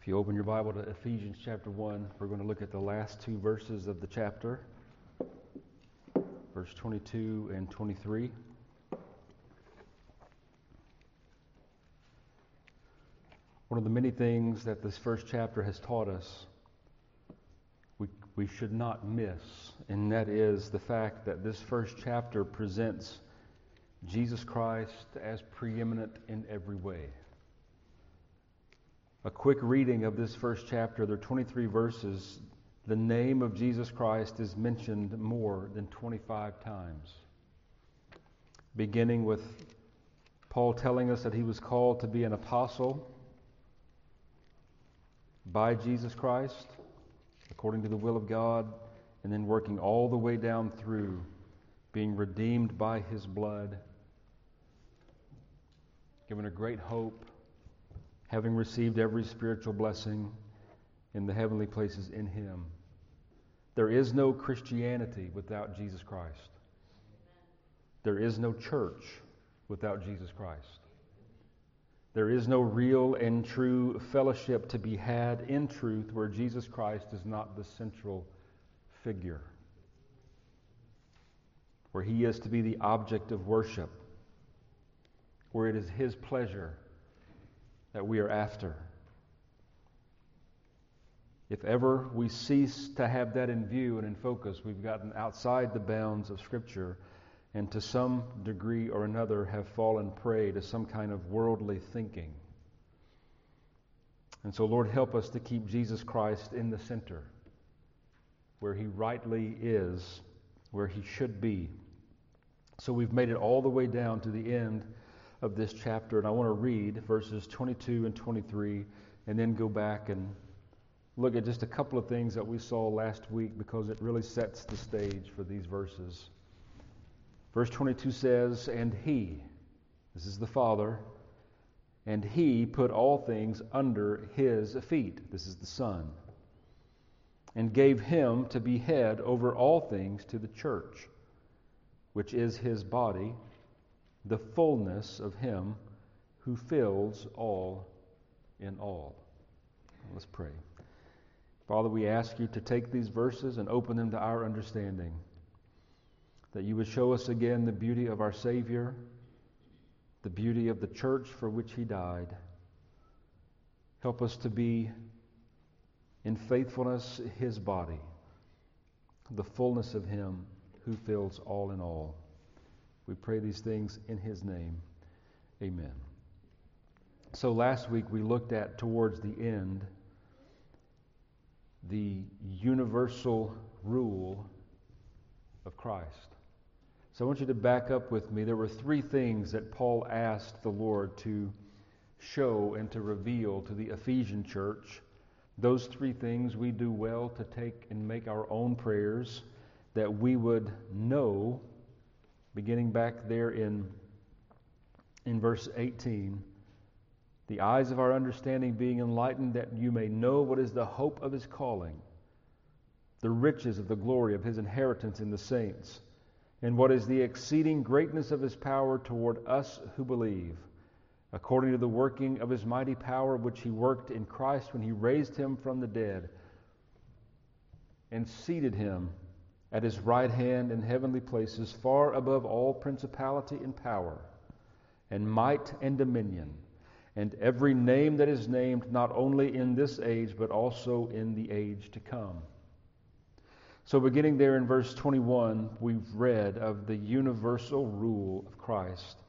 If you open your Bible to Ephesians chapter 1, we're going to look at the last two verses of the chapter, verse 22 and 23. One of the many things that this first chapter has taught us, we should not miss, and that is the fact that this first chapter presents Jesus Christ as preeminent in every way. A quick reading of this first chapter, there are 23 verses. The name of Jesus Christ is mentioned more than 25 times, beginning with Paul telling us that he was called to be an apostle by Jesus Christ, according to the will of God, and then working all the way down through being redeemed by his blood, given a great hope, having received every spiritual blessing in the heavenly places in him. There is no Christianity without Jesus Christ. There is no church without Jesus Christ. There is no real and true fellowship to be had in truth where Jesus Christ is not the central figure, where he is to be the object of worship, where it is his pleasure that we are after. If ever we cease to have that in view and in focus, we've gotten outside the bounds of Scripture and to some degree or another have fallen prey to some kind of worldly thinking. And so, Lord, help us to keep Jesus Christ in the center, where he rightly is, where he should be. So we've made it all the way down to the end of this chapter, and I want to read verses 22 and 23 and then go back and look at just a couple of things that we saw last week, because it really sets the stage for these verses. Verse 22 says, "And he," this is the Father, "and he put all things under his feet," this is the Son, "and gave him to be head over all things to the church, which is his body, the fullness of him who fills all in all." Let's pray. Father, we ask you to take these verses and open them to our understanding, that you would show us again the beauty of our Savior, the beauty of the church for which he died. Help us to be in faithfulness his body, the fullness of him who fills all in all. We pray these things in his name. Amen. So last week we looked at, towards the end, the universal rule of Christ. So I want you to back up with me. There were three things that Paul asked the Lord to show and to reveal to the Ephesian church. Those three things we do well to take and make our own prayers, that we would know, beginning back there in verse 18, "The eyes of our understanding being enlightened, that you may know what is the hope of his calling, the riches of the glory of his inheritance in the saints, and what is the exceeding greatness of his power toward us who believe, according to the working of his mighty power, which he worked in Christ when he raised him from the dead and seated him at his right hand in heavenly places, far above all principality and power and might and dominion, and every name that is named, not only in this age but also in the age to come." So beginning there in verse 21, we've read of the universal rule of Christ,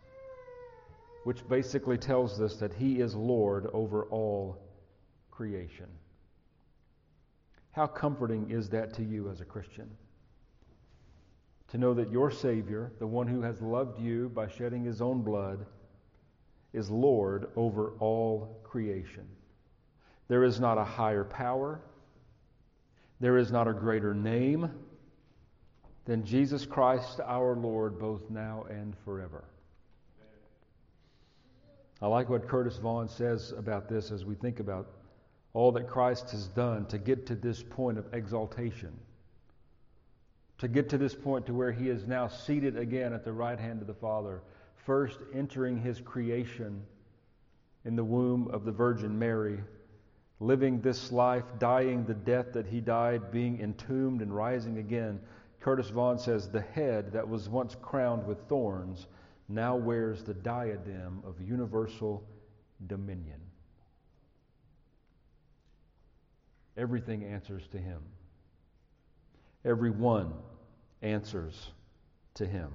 which basically tells us that he is Lord over all creation. How comforting is that to you as a Christian? To know that your Savior, the one who has loved you by shedding his own blood, is Lord over all creation. There is not a higher power. There is not a greater name than Jesus Christ our Lord, both now and forever. I like what Curtis Vaughn says about this as we think about all that Christ has done to get to this point of exaltation, to get to this point to where he is now seated again at the right hand of the Father, first entering his creation in the womb of the Virgin Mary, living this life, dying the death that he died, being entombed and rising again. Curtis Vaughn says, the head that was once crowned with thorns now wears the diadem of universal dominion. Everything answers to him. Everyone answers to him.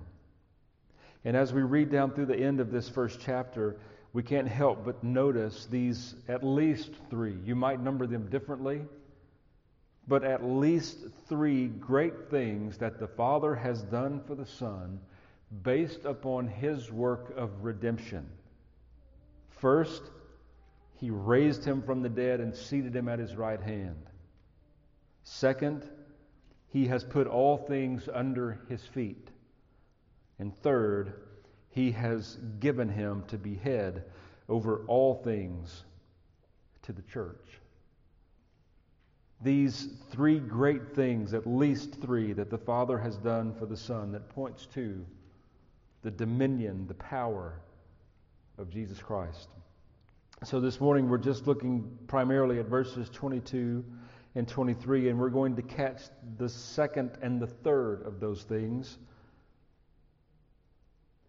And as we read down through the end of this first chapter, we can't help but notice these at least three. You might number them differently, but at least three great things that the Father has done for the Son based upon his work of redemption. First, he raised him from the dead and seated him at his right hand. Second, he has put all things under his feet. And third, he has given him to be head over all things to the church. These three great things, at least three, that the Father has done for the Son that points to the dominion, the power of Jesus Christ. So this morning we're just looking primarily at verses 22 and 23, and we're going to catch the second and the third of those things.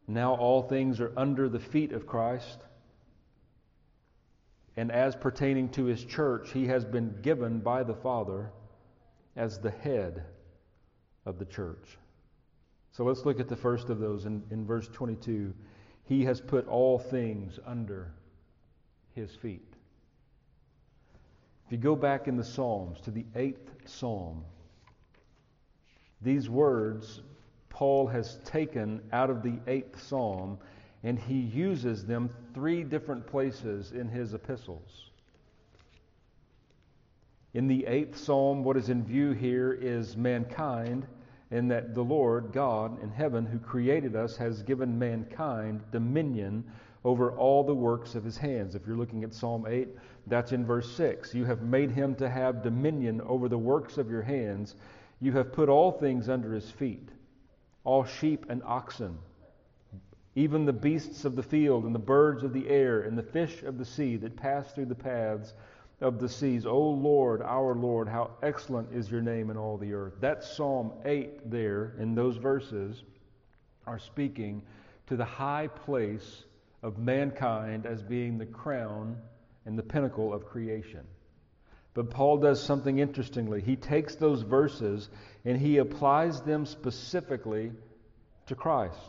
Now all things are under the feet of Christ. And as pertaining to his church, he has been given by the Father as the head of the church. So let's look at the first of those in verse 22. He has put all things under his feet. If you go back in the Psalms to the 8th Psalm, these words Paul has taken out of the 8th Psalm, and he uses them three different places in his epistles. In the 8th Psalm, what is in view here is mankind, and that the Lord God in heaven who created us has given mankind dominion over all the works of his hands. If you're looking at Psalm 8, that's in verse 6. You have made him to have dominion over the works of your hands. You have put all things under his feet, all sheep and oxen, even the beasts of the field and the birds of the air and the fish of the sea that pass through the paths of the seas. O Lord, our Lord, how excellent is your name in all the earth. That Psalm 8 there in those verses are speaking to the high place of mankind as being the crown and the pinnacle of creation. But Paul does something interestingly. He takes those verses and he applies them specifically to Christ.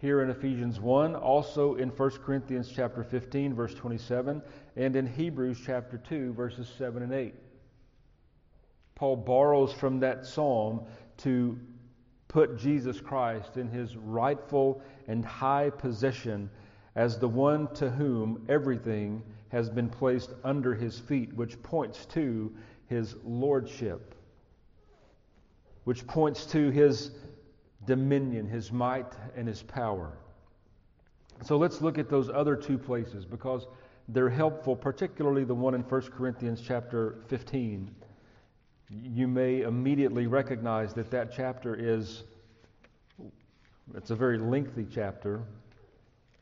Here in Ephesians 1, also in 1 Corinthians chapter 15, verse 27, and in Hebrews chapter 2, verses 7 and 8. Paul borrows from that psalm to put Jesus Christ in his rightful and high position as the one to whom everything has been placed under his feet, which points to his lordship, which points to his dominion, his might, and his power. So let's look at those other two places because they're helpful, particularly the one in 1 Corinthians chapter 15. You may immediately recognize that chapter it's a very lengthy chapter,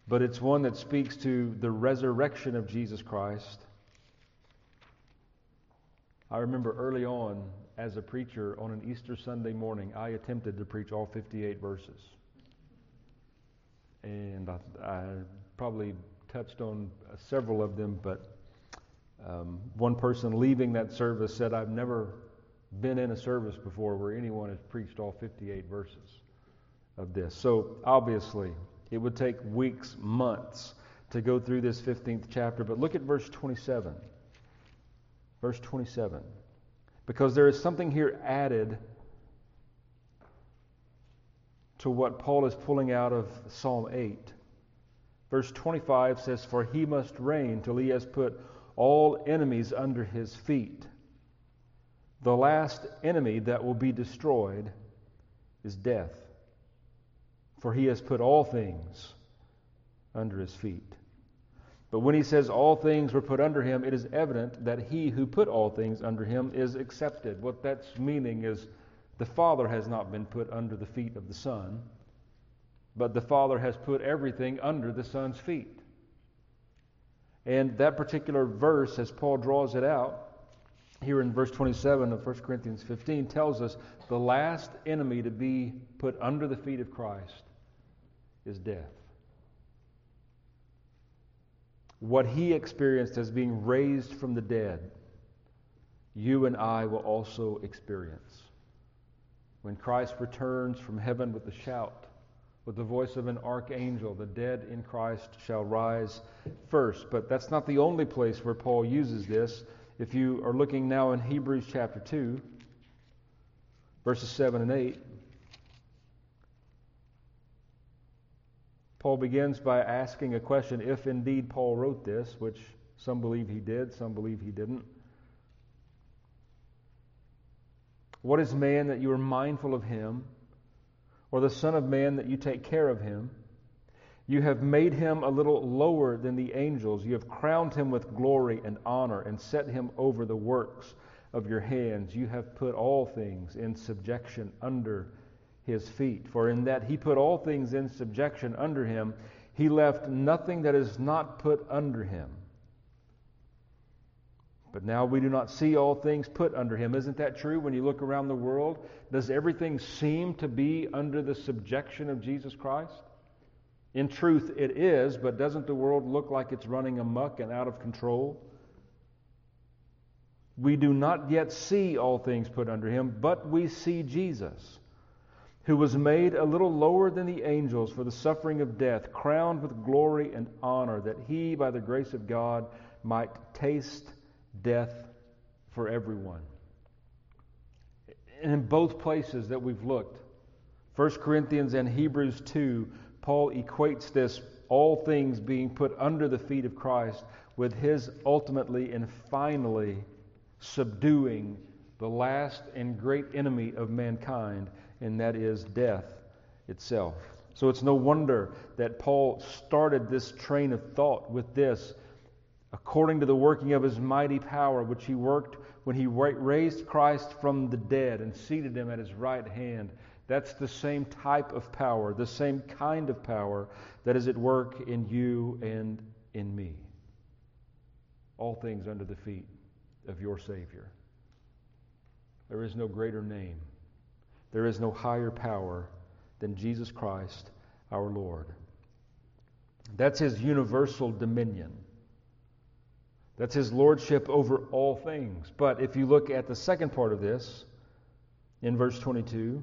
but it's one that speaks to the resurrection of Jesus Christ. I remember early on as a preacher on an Easter Sunday morning, I attempted to preach all 58 verses. And I probably touched on several of them, but one person leaving that service said, I've never been in a service before where anyone has preached all 58 verses of this. So obviously, it would take weeks, months to go through this 15th chapter. But look at verse 27. Verse 27. Because there is something here added to what Paul is pulling out of Psalm 8. Verse 25 says, For he must reign till he has put all enemies under his feet. The last enemy that will be destroyed is death. For he has put all things under his feet. But when he says all things were put under him, it is evident that he who put all things under him is accepted. What that's meaning is the Father has not been put under the feet of the Son, but the Father has put everything under the Son's feet. And that particular verse, as Paul draws it out, here in verse 27 of 1 Corinthians 15, tells us the last enemy to be put under the feet of Christ is death. What he experienced as being raised from the dead, you and I will also experience. When Christ returns from heaven with a shout, with the voice of an archangel, the dead in Christ shall rise first. But that's not the only place where Paul uses this. If you are looking now in Hebrews chapter 2, verses 7 and 8, Paul begins by asking a question, if indeed Paul wrote this, which some believe he did, some believe he didn't. What is man that you are mindful of him, or the Son of Man that you take care of him? You have made him a little lower than the angels. You have crowned him with glory and honor and set him over the works of your hands. You have put all things in subjection under his feet. For in that he put all things in subjection under him, he left nothing that is not put under him. But now we do not see all things put under him. Isn't that true when you look around the world? Does everything seem to be under the subjection of Jesus Christ? In truth, it is, but doesn't the world look like it's running amok and out of control? We do not yet see all things put under him, but we see Jesus, who was made a little lower than the angels for the suffering of death, crowned with glory and honor, that he, by the grace of God, might taste death for everyone. And in both places that we've looked, 1 Corinthians and Hebrews 2, Paul equates this, all things being put under the feet of Christ, with his ultimately and finally subduing the last and great enemy of mankind, and that is death itself. So it's no wonder that Paul started this train of thought with this, according to the working of his mighty power, which he worked when he raised Christ from the dead and seated him at his right hand. That's the same type of power, the same kind of power that is at work in you and in me. All things under the feet of your Savior. There is no greater name. There is no higher power than Jesus Christ, our Lord. That's his universal dominion. That's his lordship over all things. But if you look at the second part of this, in verse 22,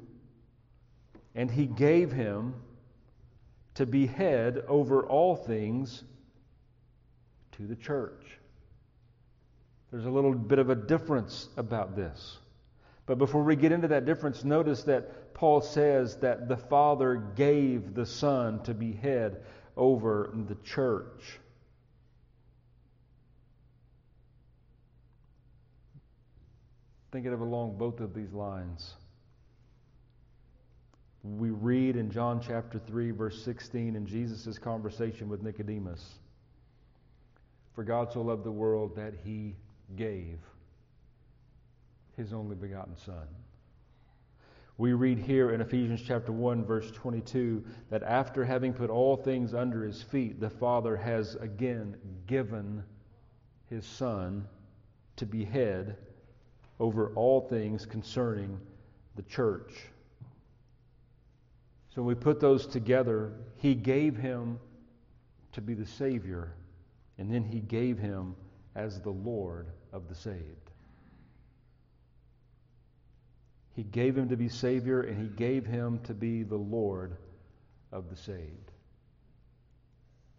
and he gave him to be head over all things to the church. There's a little bit of a difference about this. But before we get into that difference, notice that Paul says that the Father gave the Son to be head over the church. Thinking of along both of these lines. We read in John chapter 3, verse 16, in Jesus' conversation with Nicodemus, for God so loved the world that he gave his only begotten Son. We read here in Ephesians chapter 1, verse 22, that after having put all things under his feet, the Father has again given his Son to be head over all things concerning the church. So when we put those together, he gave him to be the Savior, and then he gave him as the Lord of the saved. He gave him to be Savior, and he gave him to be the Lord of the saved.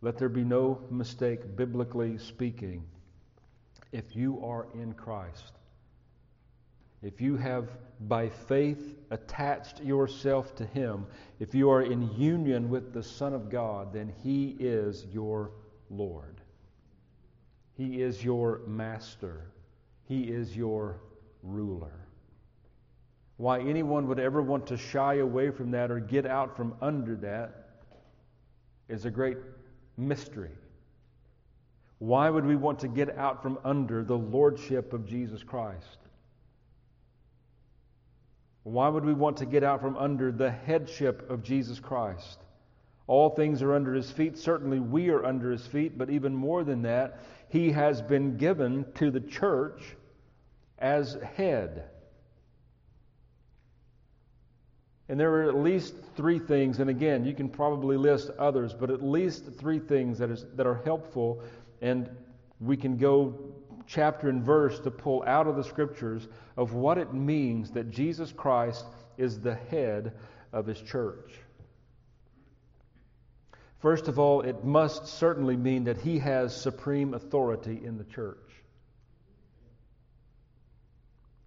Let there be no mistake, biblically speaking, if you are in Christ, if you have by faith attached yourself to him, if you are in union with the Son of God, then he is your Lord. He is your master. He is your ruler. Why anyone would ever want to shy away from that or get out from under that is a great mystery. Why would we want to get out from under the lordship of Jesus Christ? Why would we want to get out from under the headship of Jesus Christ? All things are under his feet. Certainly we are under his feet, but even more than that, he has been given to the church as head. And there are at least three things, and again, you can probably list others, but at least three things that are helpful, and we can go chapter and verse to pull out of the Scriptures of what it means that Jesus Christ is the head of his church. First of all, it must certainly mean that he has supreme authority in the church.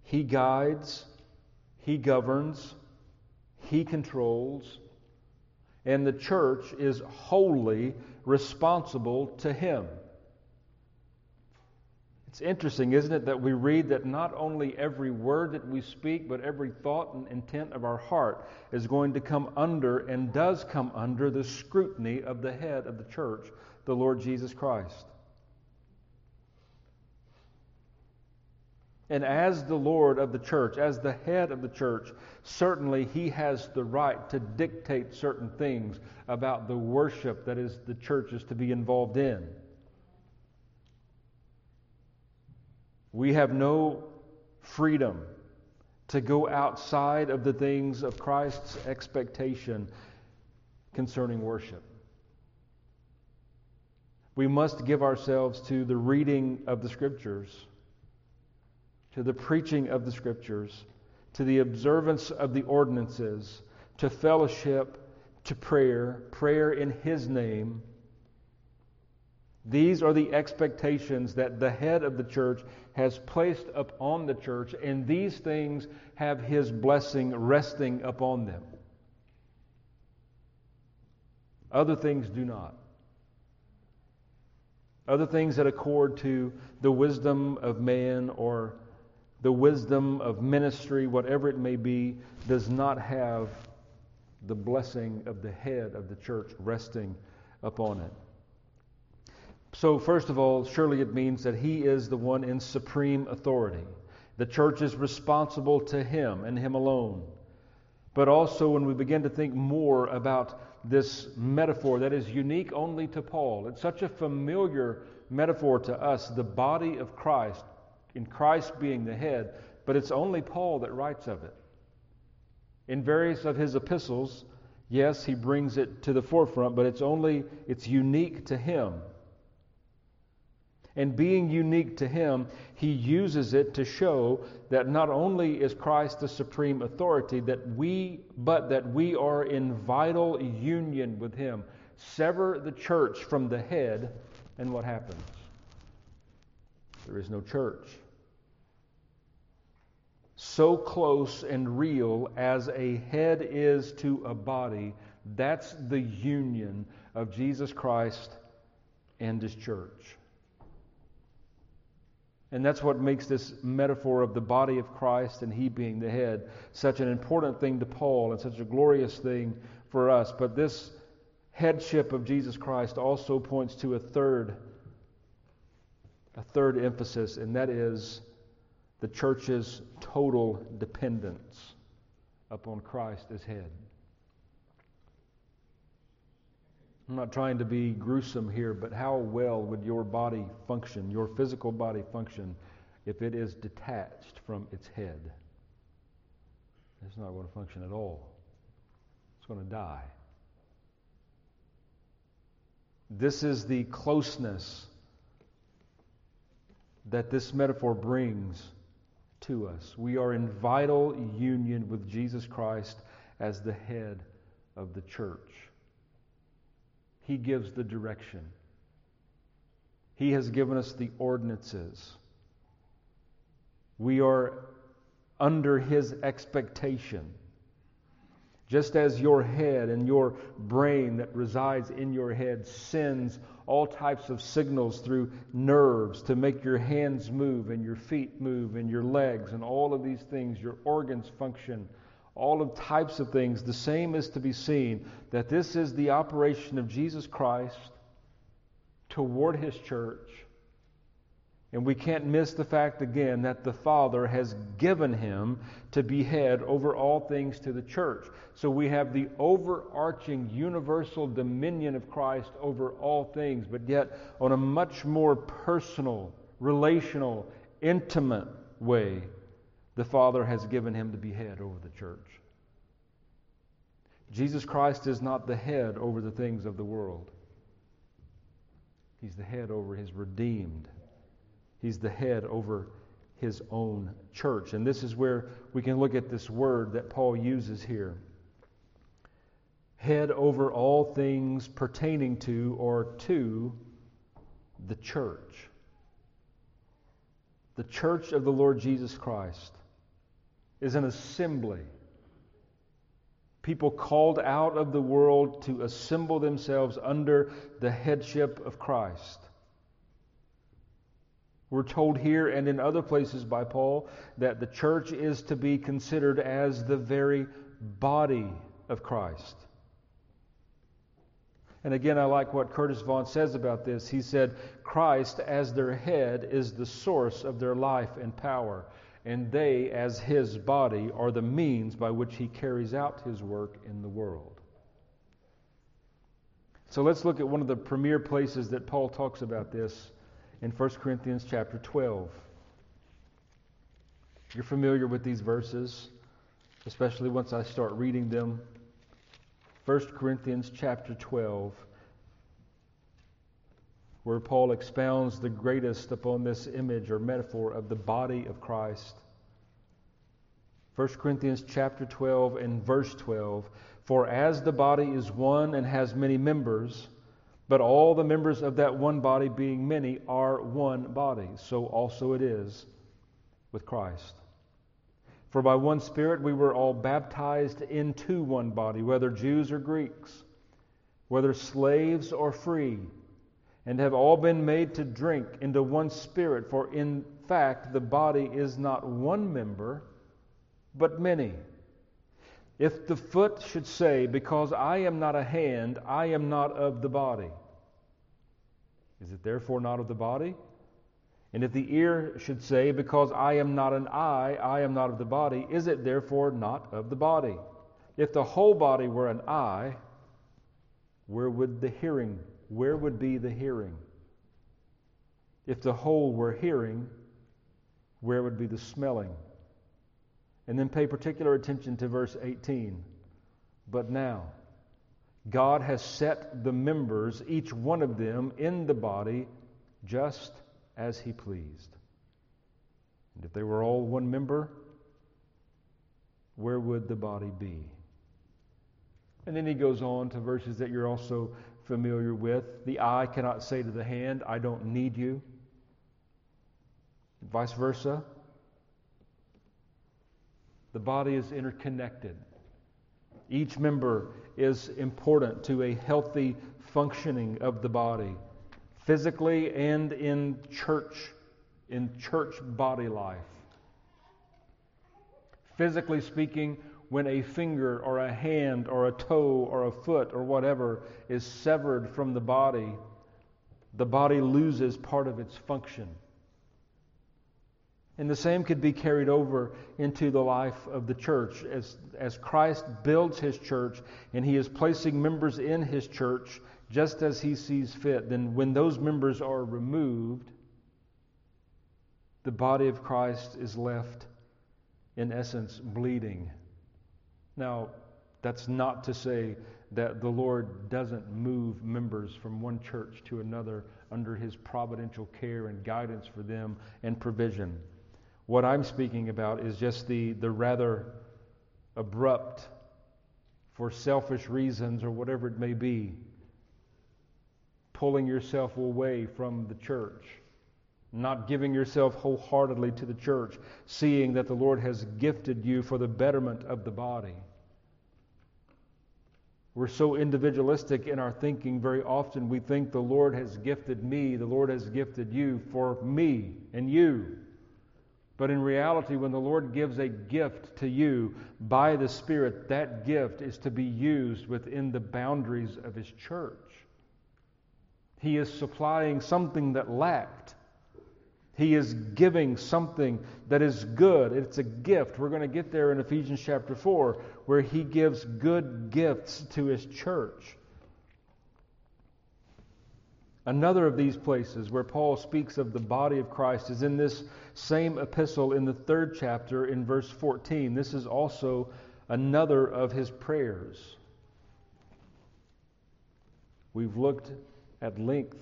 He guides, he governs, he controls, and the church is wholly responsible to him. It's interesting, isn't it, that we read that not only every word that we speak, but every thought and intent of our heart is going to come under and does come under the scrutiny of the head of the church, the Lord Jesus Christ. And as the Lord of the church, as the head of the church, certainly he has the right to dictate certain things about the worship that is the church is to be involved in. We have no freedom to go outside of the things of Christ's expectation concerning worship. We must give ourselves to the reading of the Scriptures, to the preaching of the Scriptures, to the observance of the ordinances, to fellowship, to prayer in his name. These are the expectations that the head of the church has placed upon the church, and these things have his blessing resting upon them. Other things do not. Other things that accord to the wisdom of man or the wisdom of ministry, whatever it may be, does not have the blessing of the head of the church resting upon it. So first of all, surely it means that he is the one in supreme authority. The church is responsible to him and him alone. But also when we begin to think more about this metaphor that is unique only to Paul, it's such a familiar metaphor to us, the body of Christ, in Christ being the head, but it's only Paul that writes of it. In various of his epistles, yes, he brings it to the forefront, but it's unique to him. And being unique to him, he uses it to show that not only is Christ the supreme authority, that we are in vital union with him. Sever the church from the head, and what happens? There is no church. So close and real as a head is to a body, that's the union of Jesus Christ and his church. And that's what makes this metaphor of the body of Christ and he being the head such an important thing to Paul and such a glorious thing for us. But this headship of Jesus Christ also points to a third emphasis, and that is the church's total dependence upon Christ as head. I'm not trying to be gruesome here, but how well would your body function, your physical body function, if it is detached from its head? It's not going to function at all. It's going to die. This is the closeness that this metaphor brings to us. We are in vital union with Jesus Christ as the head of the church. He gives the direction. He has given us the ordinances. We are under his expectation. Just as your head and your brain that resides in your head sends all types of signals through nerves to make your hands move and your feet move and your legs and all of these things, your organs function, all of types of things, the same is to be seen, that this is the operation of Jesus Christ toward his church And we can't miss the fact again that the Father has given him to be head over all things to the church. So we have the overarching universal dominion of Christ over all things, but yet on a much more personal, relational, intimate way, the Father has given him to be head over the church. Jesus Christ is not the head over the things of the world. He's the head over his redeemed. He's the head over his own church. And this is where we can look at this word that Paul uses here. Head over all things pertaining to or to the church. The church of the Lord Jesus Christ is an assembly. People called out of the world to assemble themselves under the headship of Christ. We're told here and in other places by Paul that the church is to be considered as the very body of Christ. And again, I like what Curtis Vaughn says about this. He said, Christ as their head is the source of their life and power, and they as his body are the means by which he carries out his work in the world. So let's look at one of the premier places that Paul talks about this. In 1 Corinthians chapter 12. You're familiar with these verses, especially once I start reading them. 1 Corinthians chapter 12, where Paul expounds the greatest upon this image or metaphor of the body of Christ. 1 Corinthians chapter 12 and verse 12, for as the body is one and has many members, but all the members of that one body, being many, are one body. So also it is with Christ. For by one Spirit we were all baptized into one body, whether Jews or Greeks, whether slaves or free, and have all been made to drink into one Spirit. For in fact, the body is not one member, but many. If the foot should say, because I am not a hand, I am not of the body, is it therefore not of the body? And if the ear should say, because I am not an eye, I am not of the body, is it therefore not of the body? If the whole body were an eye, where would be the hearing? If the whole were hearing, where would be the smelling? And then pay particular attention to verse 18. But now, God has set the members, each one of them, in the body just as he pleased. And if they were all one member, where would the body be? And then he goes on to verses that you're also familiar with. The eye cannot say to the hand, I don't need you. And vice versa. The body is interconnected. Each member is important to a healthy functioning of the body, physically and in church body life. Physically speaking, when a finger or a hand or a toe or a foot or whatever is severed from the body loses part of its function. And the same could be carried over into the life of the church. As Christ builds his church and he is placing members in his church just as he sees fit, then when those members are removed, the body of Christ is left, in essence, bleeding. Now, that's not to say that the Lord doesn't move members from one church to another under his providential care and guidance for them and provision. What I'm speaking about is just the rather abrupt, for selfish reasons or whatever it may be, pulling yourself away from the church, not giving yourself wholeheartedly to the church, seeing that the Lord has gifted you for the betterment of the body. We're so individualistic in our thinking very often. We think the Lord has gifted me, the Lord has gifted you for me and you. But in reality, when the Lord gives a gift to you by the Spirit, that gift is to be used within the boundaries of his church. He is supplying something that lacked. He is giving something that is good. It's a gift. We're going to get there in Ephesians chapter 4, where he gives good gifts to his church. Another of these places where Paul speaks of the body of Christ is in this same epistle in the 3rd chapter in verse 14. This is also another of his prayers. We've looked at length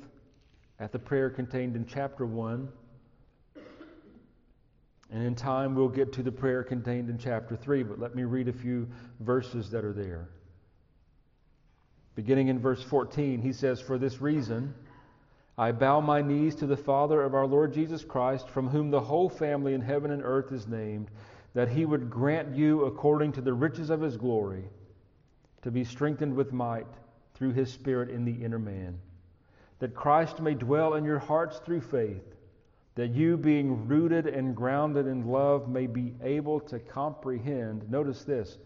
at the prayer contained in chapter 1. And in time we'll get to the prayer contained in chapter 3. But let me read a few verses that are there. Beginning in verse 14, he says, "For this reason, I bow my knees to the Father of our Lord Jesus Christ, from whom the whole family in heaven and earth is named, that he would grant you, according to the riches of his glory, to be strengthened with might through his Spirit in the inner man, that Christ may dwell in your hearts through faith, that you, being rooted and grounded in love, may be able to comprehend," notice this,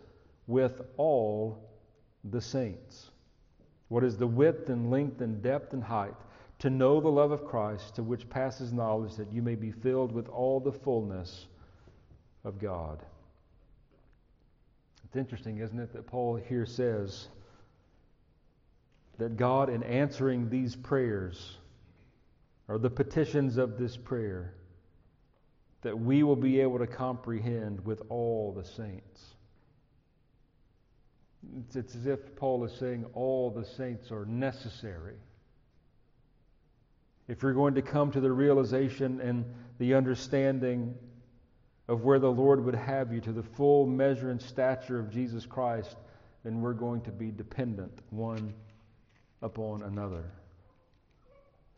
"with all the saints, what is the width and length and depth and height, to know the love of Christ, to which passes knowledge, that you may be filled with all the fullness of God." It's interesting, isn't it, that Paul here says that God, in answering these prayers, or the petitions of this prayer, that we will be able to comprehend with all the saints. It's as if Paul is saying all the saints are necessary. If you're going to come to the realization and the understanding of where the Lord would have you, to the full measure and stature of Jesus Christ, then we're going to be dependent one upon another.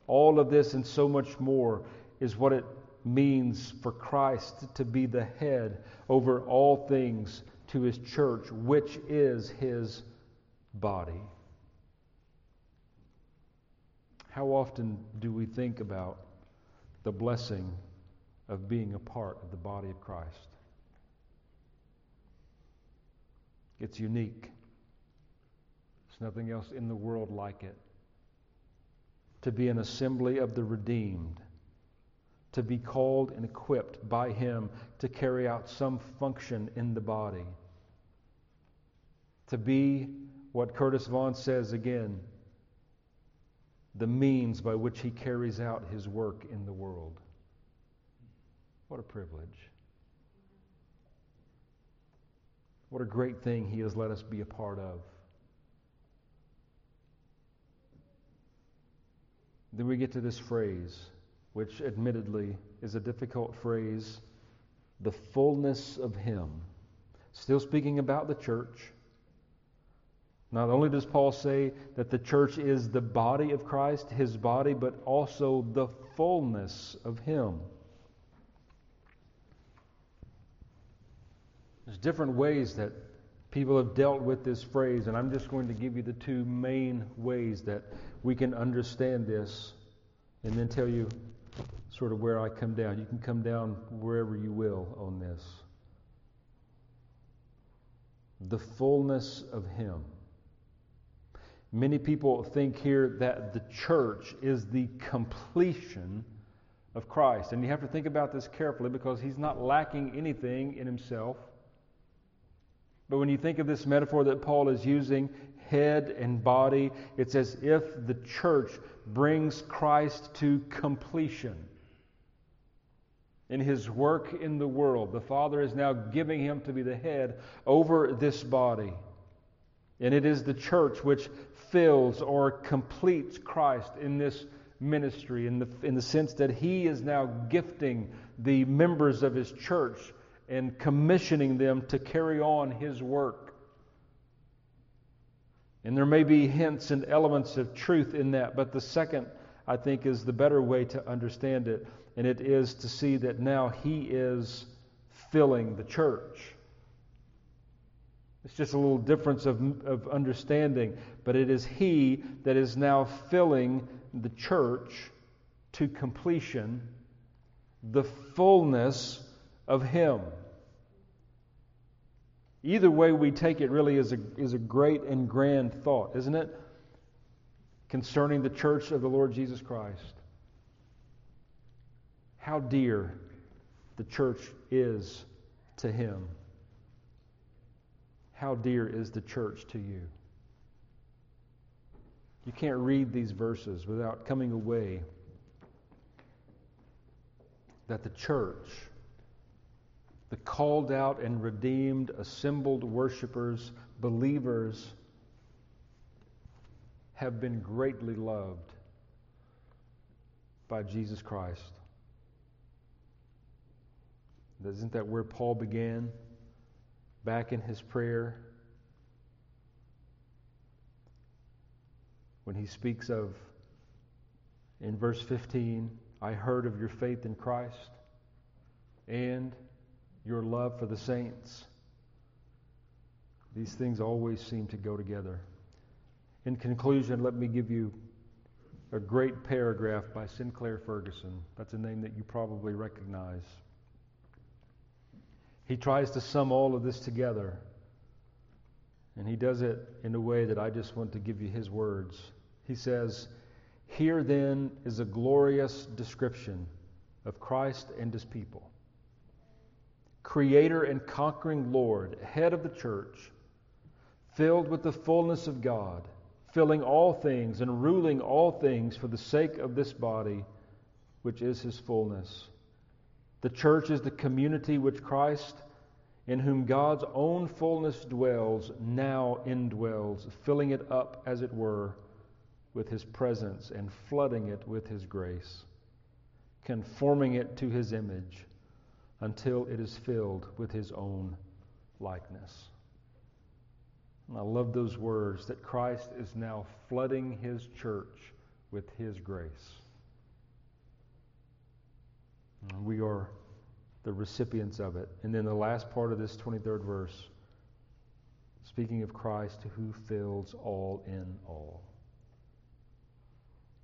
All of this and so much more is what it means for Christ to be the head over all things to his church, which is his body. How often do we think about the blessing of being a part of the body of Christ? It's unique. There's nothing else in the world like it. To be an assembly of the redeemed, to be called and equipped by him to carry out some function in the body. To be what Curtis Vaughn says again, the means by which he carries out his work in the world. What a privilege. What a great thing he has let us be a part of. Then we get to this phrase, which admittedly is a difficult phrase, the fullness of him. Still speaking about the church. Not only does Paul say that the church is the body of Christ, his body, but also the fullness of him. There's different ways that people have dealt with this phrase, and I'm just going to give you the two main ways that we can understand this, and then tell you sort of where I come down. You can come down wherever you will on this. The fullness of him. Many people think here that the church is the completion of Christ. And you have to think about this carefully, because he's not lacking anything in himself. But when you think of this metaphor that Paul is using, head and body, it's as if the church brings Christ to completion in his work in the world. The Father is now giving him to be the head over this body. And it is the church which fills or completes Christ in this ministry, in the sense that he is now gifting the members of his church and commissioning them to carry on his work. And there may be hints and elements of truth in that, but the second, I think, is the better way to understand it, and it is to see that now he is filling the church. It's just a little difference of understanding, but it is he that is now filling the church to completion, the fullness of him. Either way we take it really is a great and grand thought, isn't it? Concerning the church of the Lord Jesus Christ. how dear the church is to him. How dear is the church to you? You can't read these verses without coming away that the church, the called out and redeemed, assembled worshipers, believers, have been greatly loved by Jesus Christ. Isn't that where Paul began back in his prayer when he speaks of, in verse 15, I heard of your faith in Christ and your love for the saints. These things always seem to go together. In conclusion, let me give you a great paragraph by Sinclair Ferguson. That's a name that you probably recognize. He tries to sum all of this together, and he does it in a way that I just want to give you his words. He says, here then is a glorious description of Christ and his people. Creator and conquering Lord, head of the church, filled with the fullness of God, filling all things and ruling all things for the sake of this body, which is his fullness. The church is the community which Christ, in whom God's own fullness dwells, now indwells, filling it up, as it were, with his presence and flooding it with his grace, conforming it to his image, until it is filled with his own likeness. And I love those words, that Christ is now flooding his church with his grace. And we are the recipients of it. And then the last part of this 23rd verse, speaking of Christ who fills all in all.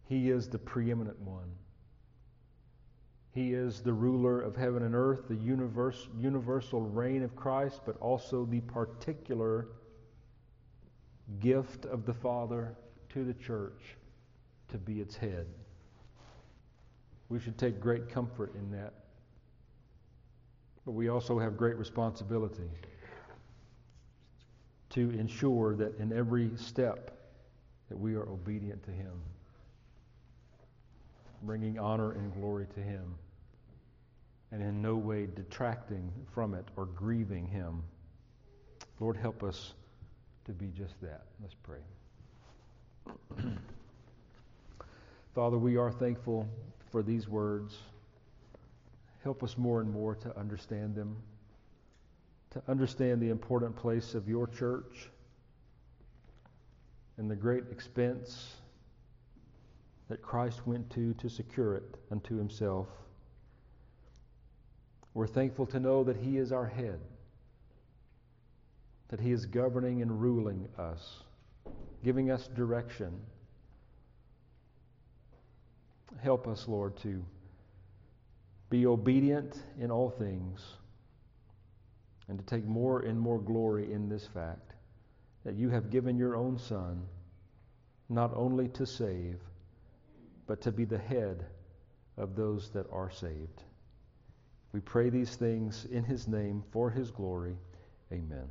He is the preeminent one. He is the ruler of heaven and earth, the universal reign of Christ, but also the particular gift of the Father to the church to be its head. We should take great comfort in that. But we also have great responsibility to ensure that in every step that we are obedient to him, bringing honor and glory to him, and in no way detracting from it or grieving him. Lord, help us to be just that. Let's pray. Father, we are thankful for these words. Help us more and more to understand them, to understand the important place of your church and the great expense that Christ went to secure it unto himself. We're thankful to know that he is our head, that he is governing and ruling us, giving us direction. Help us, Lord, to be obedient in all things and to take more and more glory in this fact that you have given your own Son not only to save, but to be the head of those that are saved. We pray these things in his name for his glory. Amen.